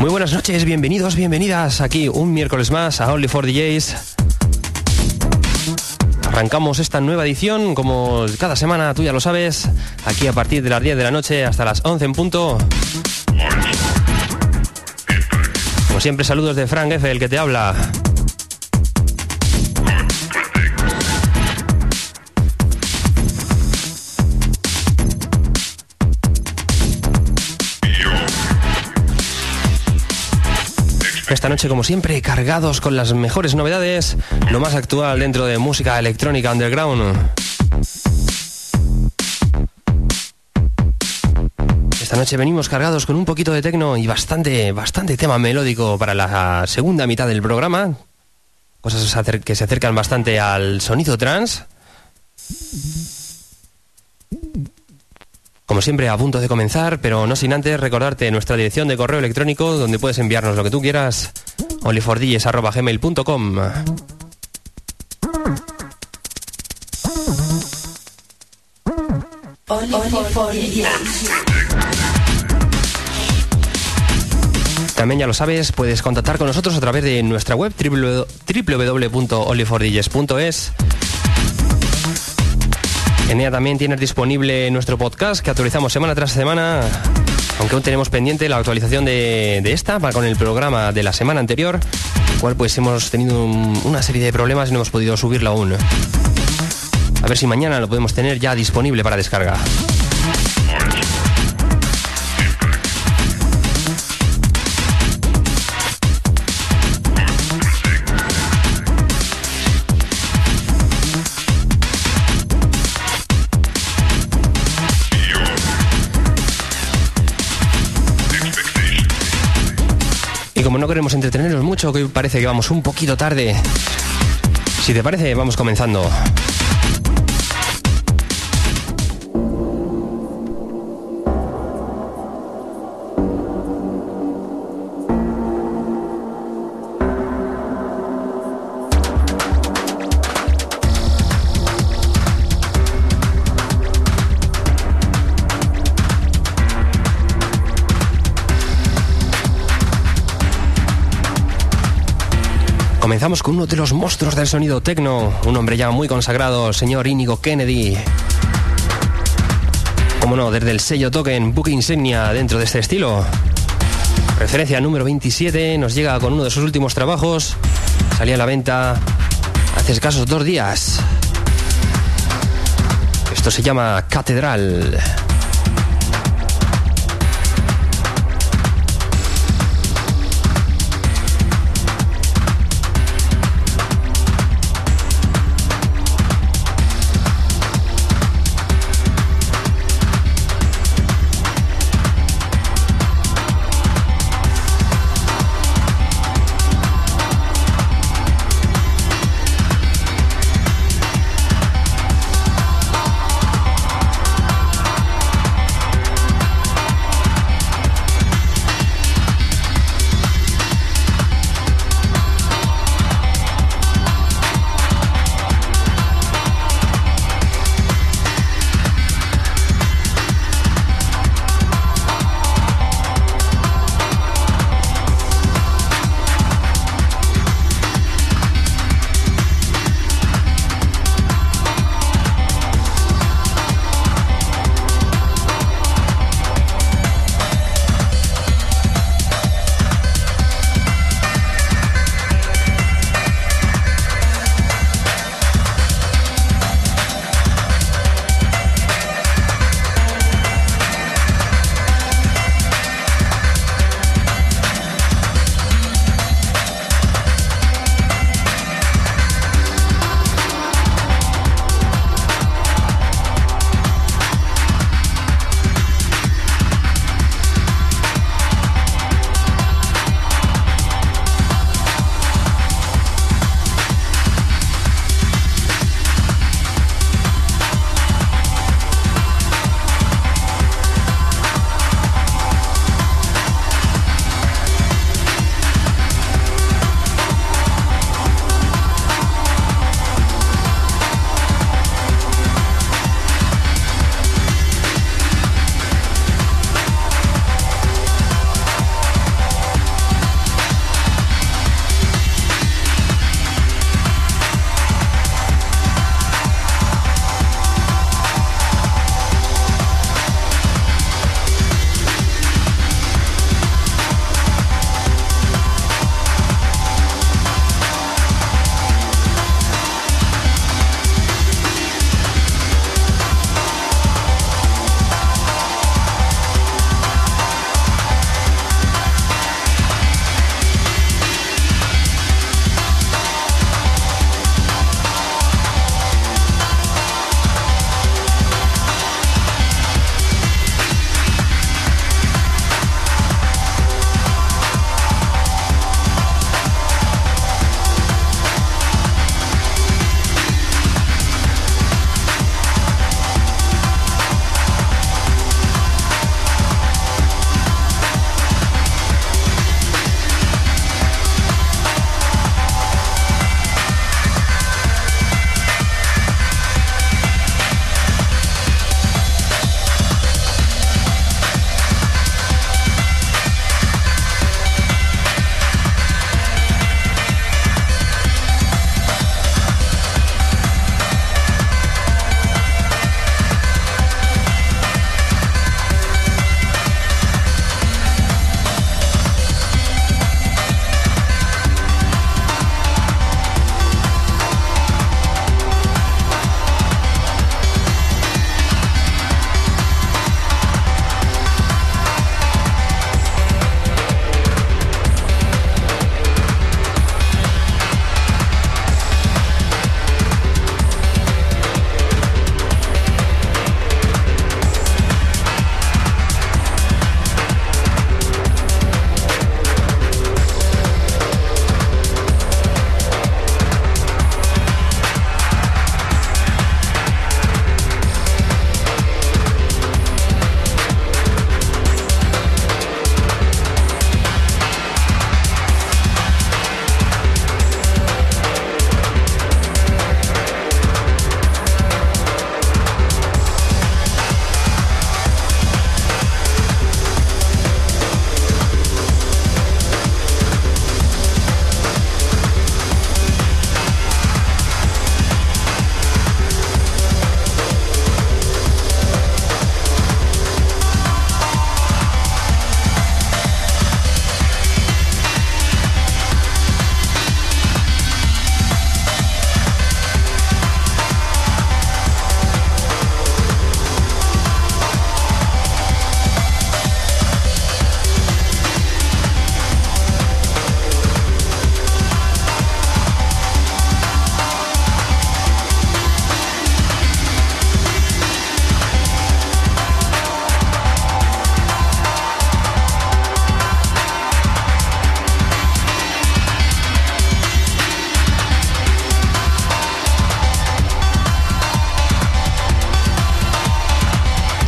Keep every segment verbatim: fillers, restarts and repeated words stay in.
Muy buenas noches, bienvenidos, bienvenidas aquí un miércoles más a Only For D Js. Arrancamos esta nueva edición, como cada semana, tú ya lo sabes, aquí a partir de las diez de la noche hasta las once en punto. Como siempre, saludos de Frank-F, el que te habla. Esta noche, como siempre, cargados con las mejores novedades, lo más actual dentro de música electrónica underground. Esta noche venimos cargados con un poquito de techno y bastante, bastante tema melódico para la segunda mitad del programa. Cosas que se acercan bastante al sonido trance. Como siempre, a punto de comenzar, pero no sin antes recordarte nuestra dirección de correo electrónico, donde puedes enviarnos lo que tú quieras, only for d js arroba gmail punto com. También, ya lo sabes, puedes contactar con nosotros a través de nuestra web doble u doble u doble u punto only for d js punto es. En ella también tienes disponible nuestro podcast que actualizamos semana tras semana, aunque aún tenemos pendiente la actualización de, de esta con el programa de la semana anterior, el cual pues hemos tenido un, una serie de problemas y no hemos podido subirlo aún. A ver si mañana lo podemos tener ya disponible para descarga. Y como no queremos entretenernos mucho, que parece que vamos un poquito tarde, si te parece, vamos comenzando. Comenzamos con uno de los monstruos del sonido techno, un hombre ya muy consagrado, señor Íñigo Kennedy. Como no, desde el sello Token, buque insignia dentro de este estilo. Referencia número veintisiete, nos llega con uno de sus últimos trabajos. Salía a la venta hace escasos dos días. Esto se llama Catedral.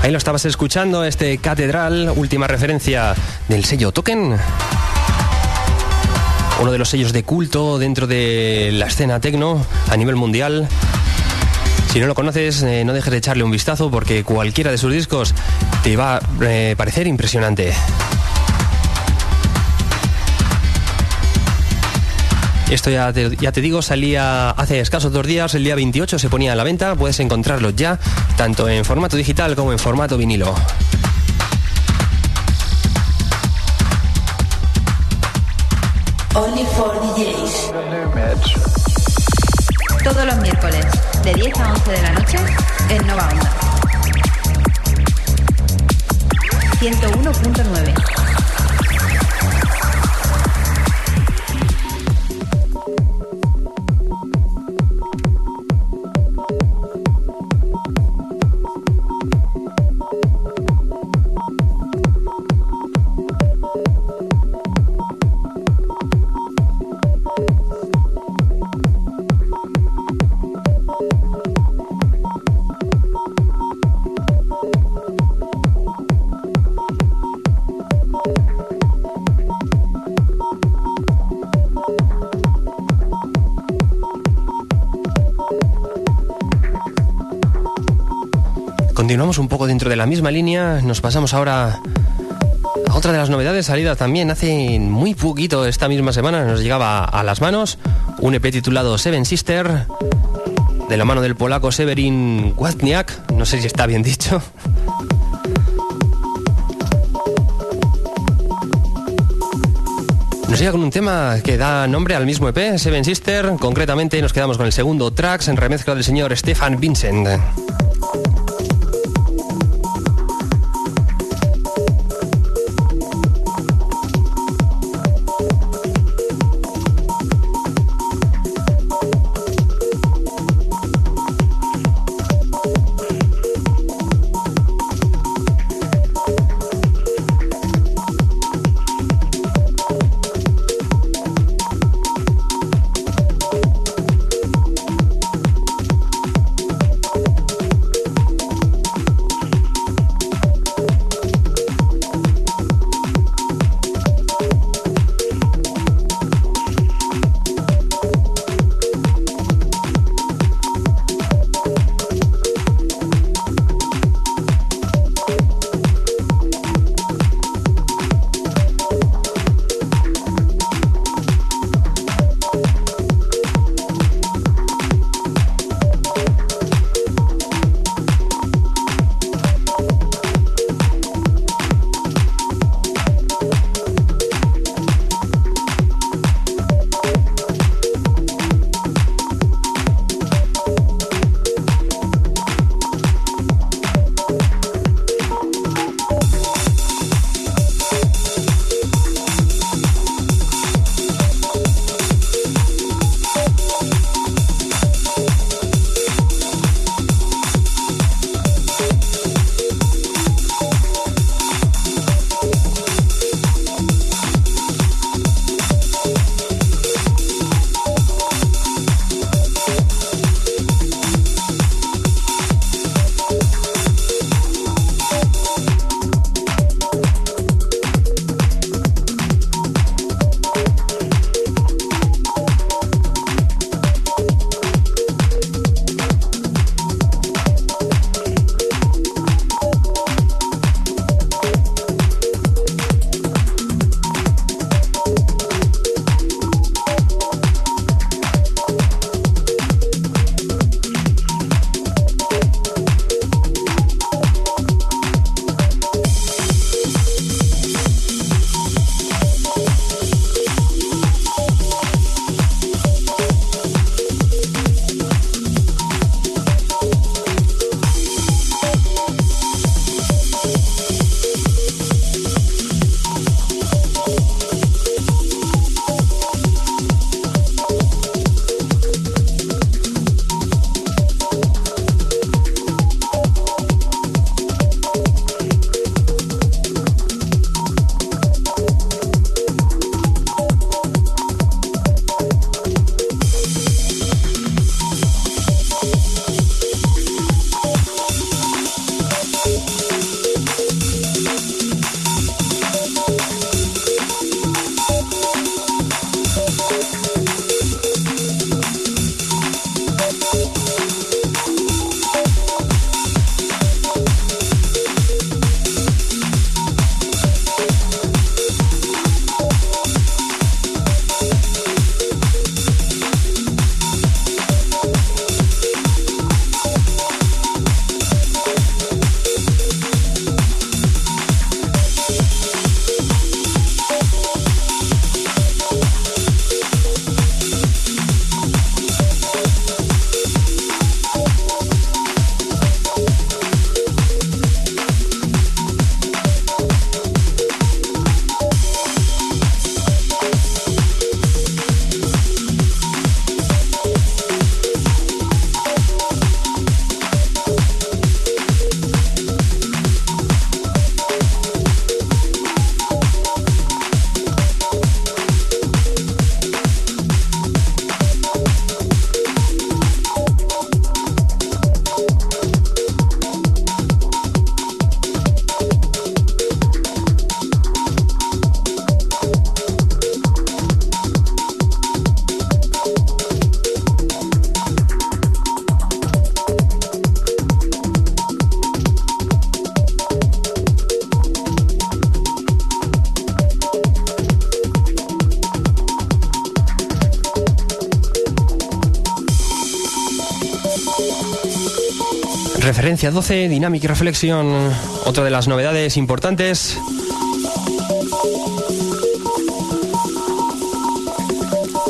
Ahí lo estabas escuchando, este Catedral, última referencia del sello Token, uno de los sellos de culto dentro de la escena techno a nivel mundial. Si no lo conoces, eh, no dejes de echarle un vistazo, porque cualquiera de sus discos te va a eh, parecer impresionante. Esto ya te, ya te digo, salía hace escasos dos días, el día veintiocho se ponía a la venta. Puedes encontrarlo ya, tanto en formato digital como en formato vinilo. Only for D Js. Todos los miércoles, de diez a once de la noche, en Nova Onda. ciento uno punto nueve. Continuamos un poco dentro de la misma línea, nos pasamos ahora a otra de las novedades salidas también hace muy poquito, esta misma semana nos llegaba a las manos un E P titulado Seven Sister, de la mano del polaco Severin Wadniak, no sé si está bien dicho. Nos llega con un tema que da nombre al mismo E P, Seven Sister, concretamente nos quedamos con el segundo track en remezcla del señor Stefan Vincent. Referencia doce, Dynamic Reflection, otra de las novedades importantes.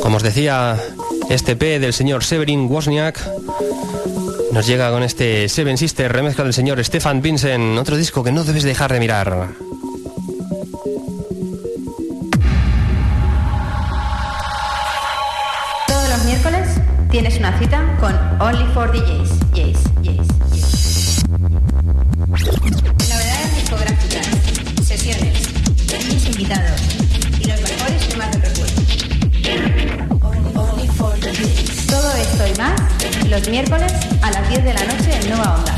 Como os decía, este P del señor Severin Wadniak nos llega con este Seven Sister, remezcla del señor Stefan Vincent, otro disco que no debes dejar de mirar. Todos los miércoles tienes una cita con Only For Djs. Yes, yes, yes. Novedades discográficas, sesiones, grandes invitados y los mejores temas de recuerdo. Only For Djs. Todo esto y más los miércoles a las diez de la noche en Nova Onda.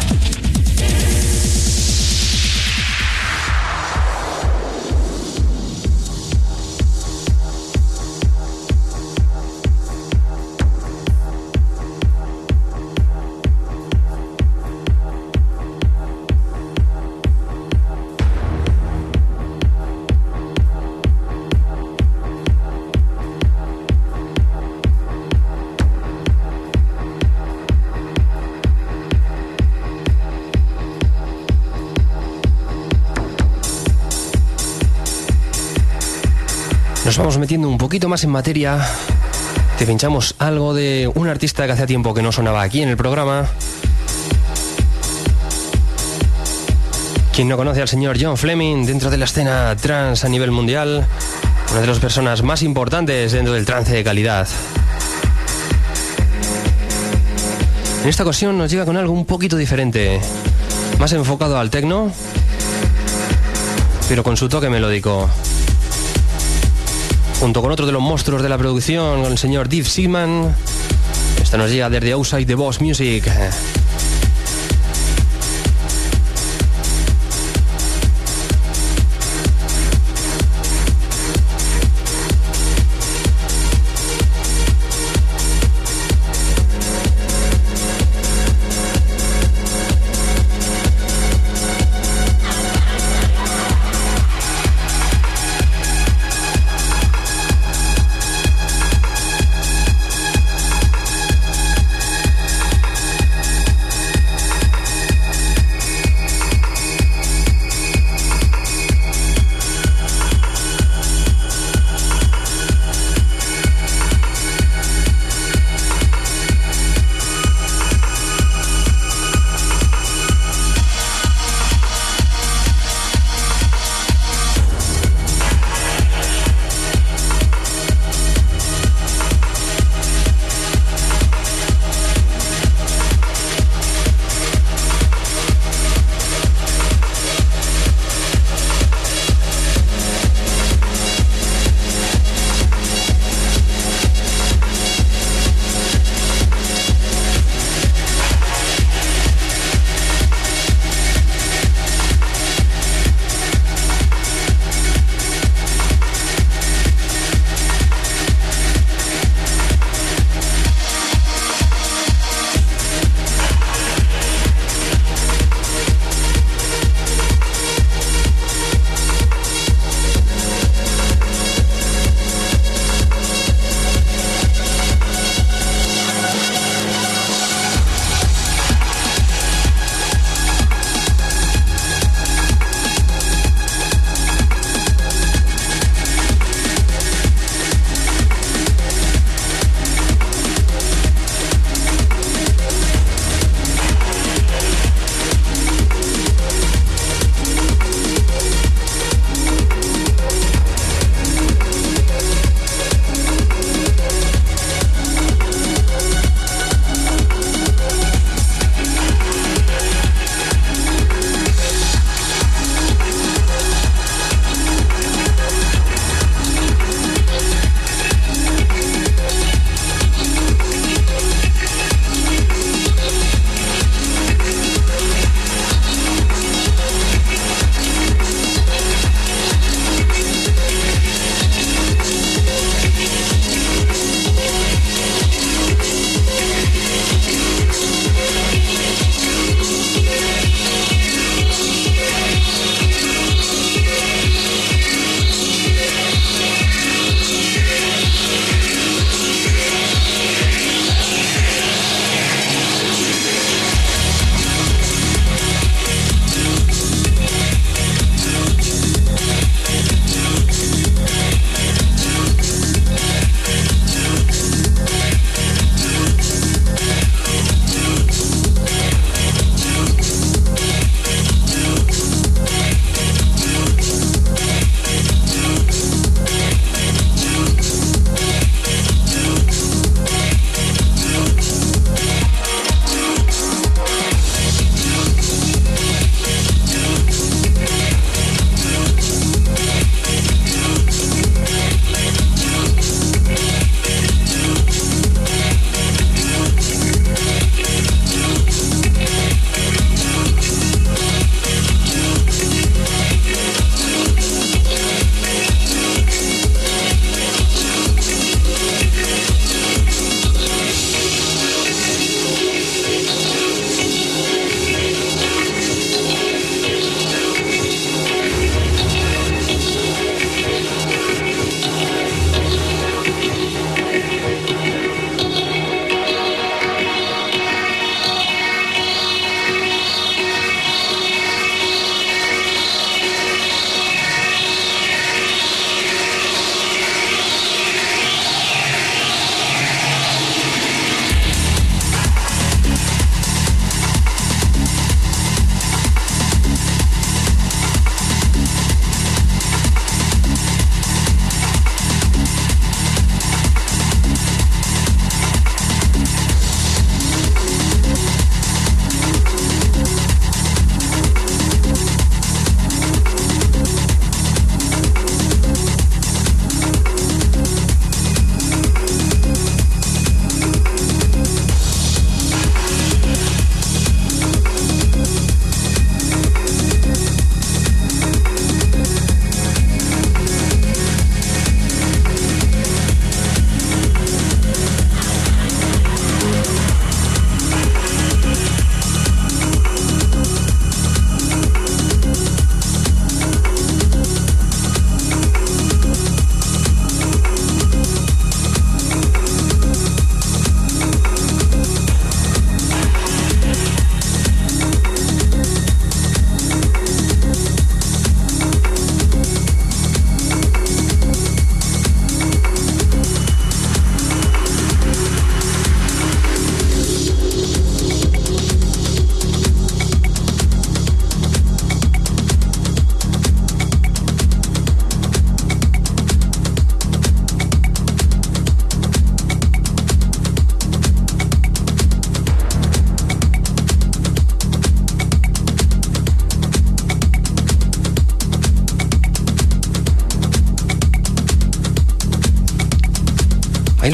Nos vamos metiendo un poquito más en materia. Te pinchamos algo de un artista que hace tiempo que no sonaba aquí en el programa. Quien no conoce al señor John Fleming dentro de la escena trance a nivel mundial, una de las personas más importantes dentro del trance de calidad. En esta ocasión nos llega con algo un poquito diferente, más enfocado al techno, pero con su toque melódico. Junto con otro de los monstruos de la producción, con el señor Dave Sigman. Esto nos llega desde Outside The Boss Music.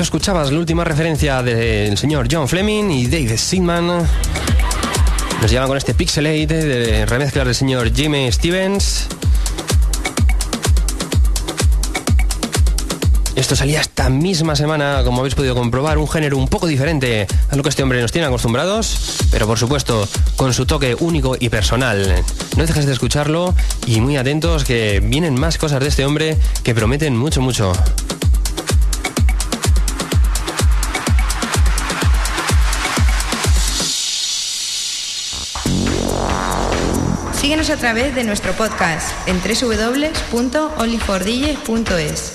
lo escuchabas, la última referencia del señor John Fleming y Dave Sigman. Nos llevan con este Pixelate de remezclas del señor Jimmy Stevens. Esto salía esta misma semana, como habéis podido comprobar, un género un poco diferente a lo que este hombre nos tiene acostumbrados, pero por supuesto con su toque único y personal. No dejes de escucharlo y muy atentos, que vienen más cosas de este hombre que prometen mucho, mucho. Síguenos a través de nuestro podcast en doble u doble u doble u punto only for d js punto es.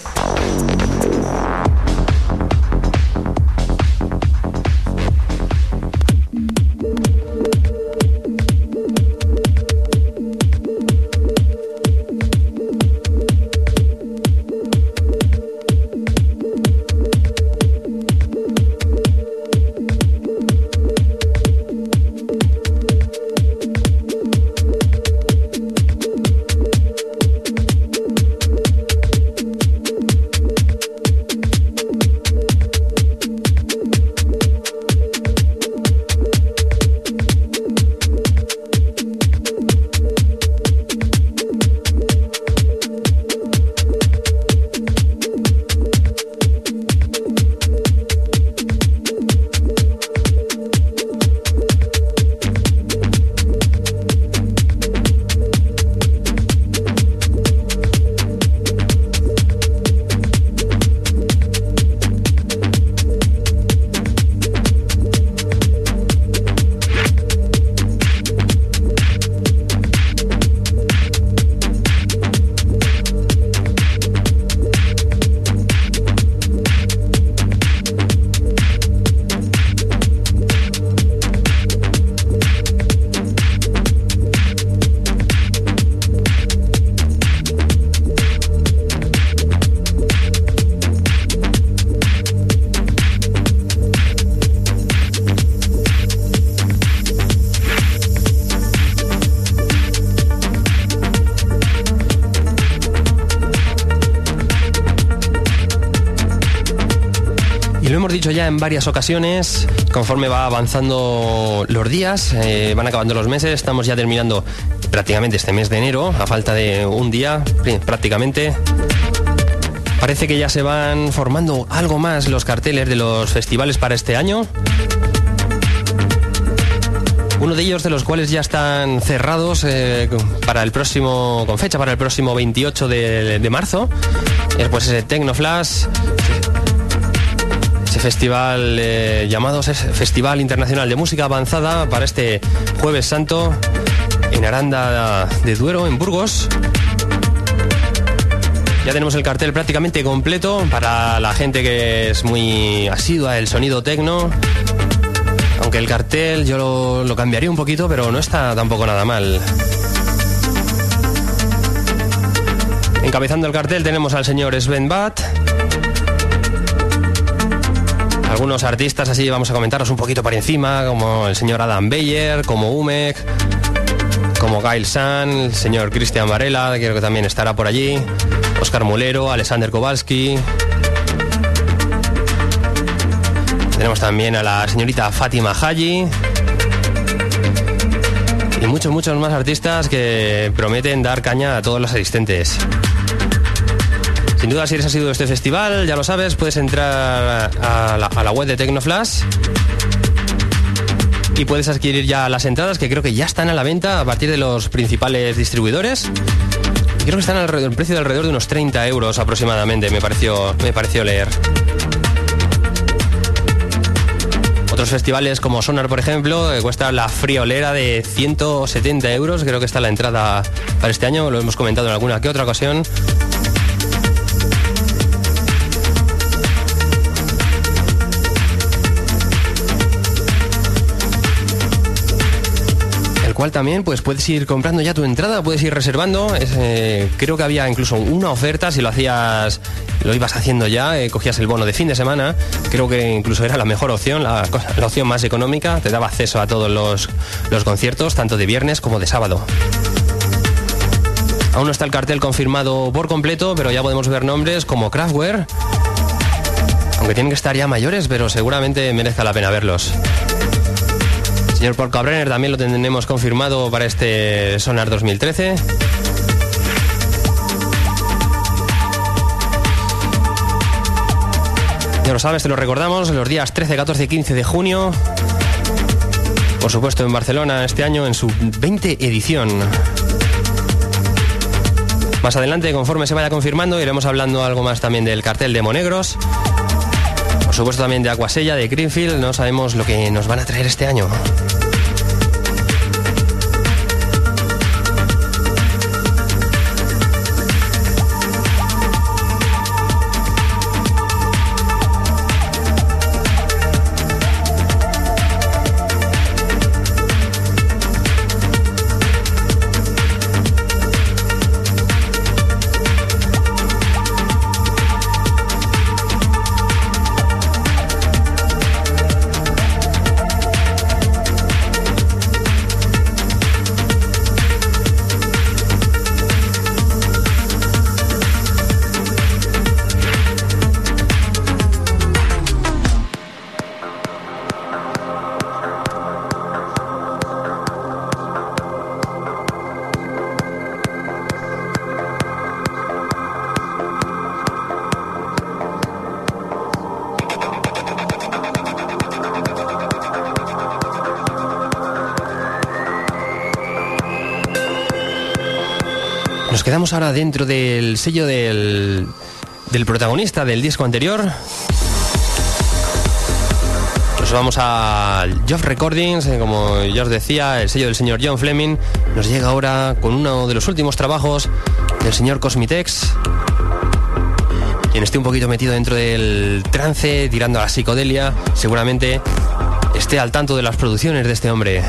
Ya en varias ocasiones, conforme va avanzando los días, eh, van acabando los meses, estamos ya terminando prácticamente este mes de enero, a falta de un día prácticamente. Parece que ya se van formando algo más los carteles de los festivales para este año. Uno de ellos, de los cuales ya están cerrados eh, para el próximo, con fecha para el próximo veintiocho de, de marzo, es pues ese Techno Flash, festival eh, llamado Festival Internacional de Música Avanzada, para este Jueves Santo en Aranda de Duero, en Burgos. Ya tenemos el cartel prácticamente completo para la gente que es muy asidua del sonido techno, aunque el cartel yo lo, lo cambiaría un poquito, pero no está tampoco nada mal. Encabezando el cartel tenemos al señor Sven Väth. Algunos artistas así vamos a comentaros un poquito por encima, como el señor Adam Beyer, como Umek, como Kyle San, el señor Cristian Varela, que creo que también estará por allí, Oscar Mulero, Alexander Kowalski. Tenemos también a la señorita Fátima Halli. Y muchos, muchos más artistas que prometen dar caña a todos los asistentes. Sin duda, si eres asiduo de este festival, ya lo sabes, puedes entrar a la, a la web de Tecnoflash y puedes adquirir ya las entradas, que creo que ya están a la venta a partir de los principales distribuidores. Creo que están al precio de alrededor de unos treinta euros aproximadamente, me pareció, me pareció leer. Otros festivales como Sonar, por ejemplo, que cuesta la friolera de ciento setenta euros, creo que está la entrada para este año, lo hemos comentado en alguna que otra ocasión. Cual también pues puedes ir comprando ya tu entrada, puedes ir reservando. Eh, creo que había incluso una oferta si lo hacías, lo ibas haciendo ya, eh, cogías el bono de fin de semana. Creo que incluso era la mejor opción, la, la opción más económica, te daba acceso a todos los, los conciertos, tanto de viernes como de sábado. Aún no está el cartel confirmado por completo, pero ya podemos ver nombres como Kraftwerk, aunque tienen que estar ya mayores, pero seguramente merezca la pena verlos. Señor Polkabrenner también lo tenemos confirmado para este Sonar dos mil trece. Ya lo sabes, te lo recordamos, los días trece, catorce y quince de junio. Por supuesto en Barcelona este año en su vigésima edición. Más adelante, conforme se vaya confirmando, iremos hablando algo más también del cartel de Monegros. Por supuesto también de Aquasella, de Greenfield, no sabemos lo que nos van a traer este año. Quedamos ahora dentro del sello del, del protagonista del disco anterior. Nos vamos a Geoff Recordings, como ya os decía, el sello del señor John Fleming. Nos llega ahora con uno de los últimos trabajos del señor Cosmitex, quien esté un poquito metido dentro del trance, tirando a la psicodelia, seguramente esté al tanto de las producciones de este hombre.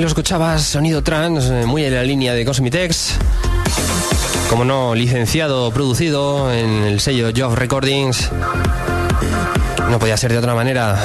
Ahí lo escuchabas, sonido trans, muy en la línea de Cosmitex. Como no, licenciado, producido en el sello Job Recordings. No podía ser de otra manera.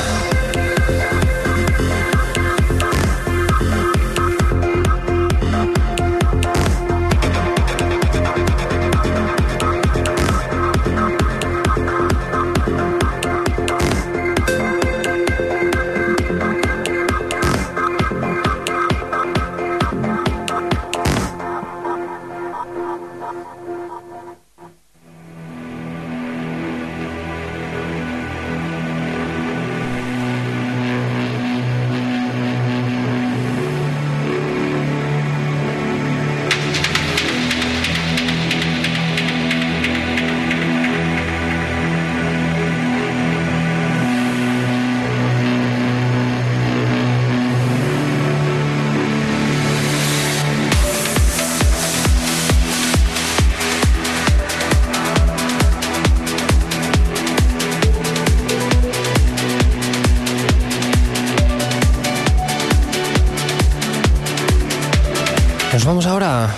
Vamos ahora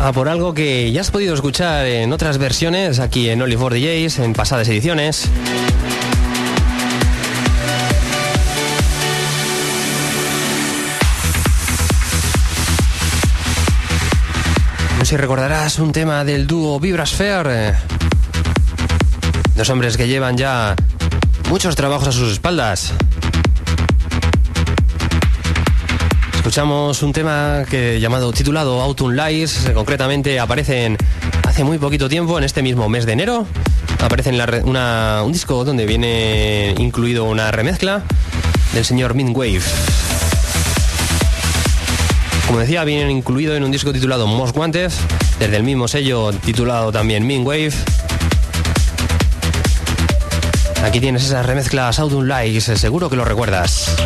a por algo que ya has podido escuchar en otras versiones aquí en Only For Djs, en pasadas ediciones. No sé si recordarás un tema del dúo Vibrasphere, dos hombres que llevan ya muchos trabajos a sus espaldas. Escuchamos un tema que llamado titulado Autumn Lies, concretamente aparecen hace muy poquito tiempo, en este mismo mes de enero, aparece en la re, una, un disco donde viene incluido una remezcla del señor Mean Wave. Como decía, viene incluido en un disco titulado Most Wanted, desde el mismo sello titulado también Mean Wave. Aquí tienes esas remezclas Autumn Lies, seguro que lo recuerdas.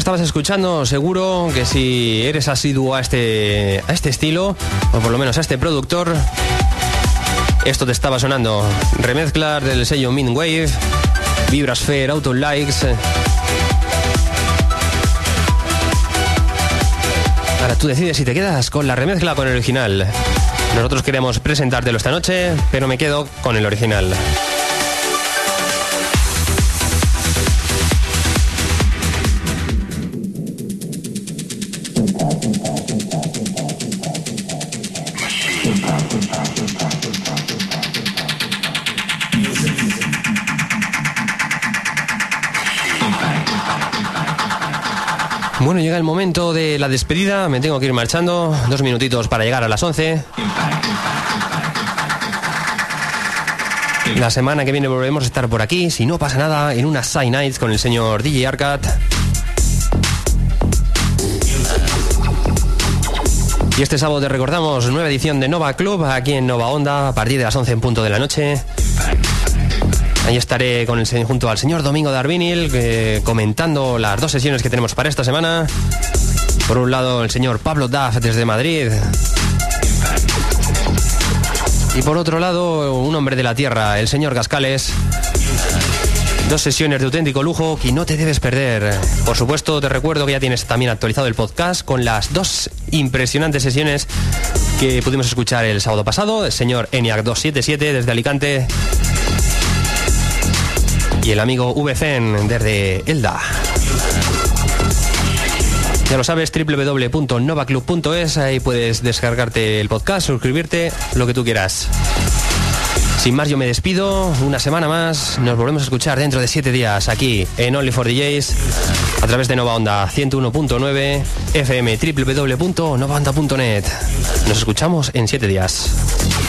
Estabas escuchando, seguro que si eres asiduo a este, a este estilo, o por lo menos a este productor, esto te estaba sonando. Remezclas del sello Mean Wave, Vibrasphere, Autumn Lies. Ahora tú decides si te quedas con la remezcla o con el original. Nosotros queremos presentártelo esta noche, pero me quedo con el original. Bueno, llega el momento de la despedida, me tengo que ir marchando, dos minutitos para llegar a las once. La semana que viene volveremos a estar por aquí, si no pasa nada, en unas Side Nights con el señor D J Arcat. Y este sábado te recordamos nueva edición de Nova Club, aquí en Nova Onda, a partir de las once en punto de la noche. Ahí estaré con el, junto al señor Domingo Darvinil, eh, comentando las dos sesiones que tenemos para esta semana. Por un lado, el señor Pablo Duff desde Madrid. Y por otro lado, un hombre de la tierra, el señor Gascales. Dos sesiones de auténtico lujo que no te debes perder. Por supuesto, te recuerdo que ya tienes también actualizado el podcast con las dos impresionantes sesiones que pudimos escuchar el sábado pasado. El señor ENIAC dos siete siete desde Alicante y el amigo V C N desde Elda. Ya lo sabes, doble u doble u doble u punto nova club punto es. Ahí puedes descargarte el podcast, suscribirte, lo que tú quieras. Sin más, yo me despido, una semana más, nos volvemos a escuchar dentro de siete días, aquí en Only For D Js, a través de Nova Onda ciento uno punto nueve, F M, doble u doble u doble u punto nova onda punto net. Nos escuchamos en siete días.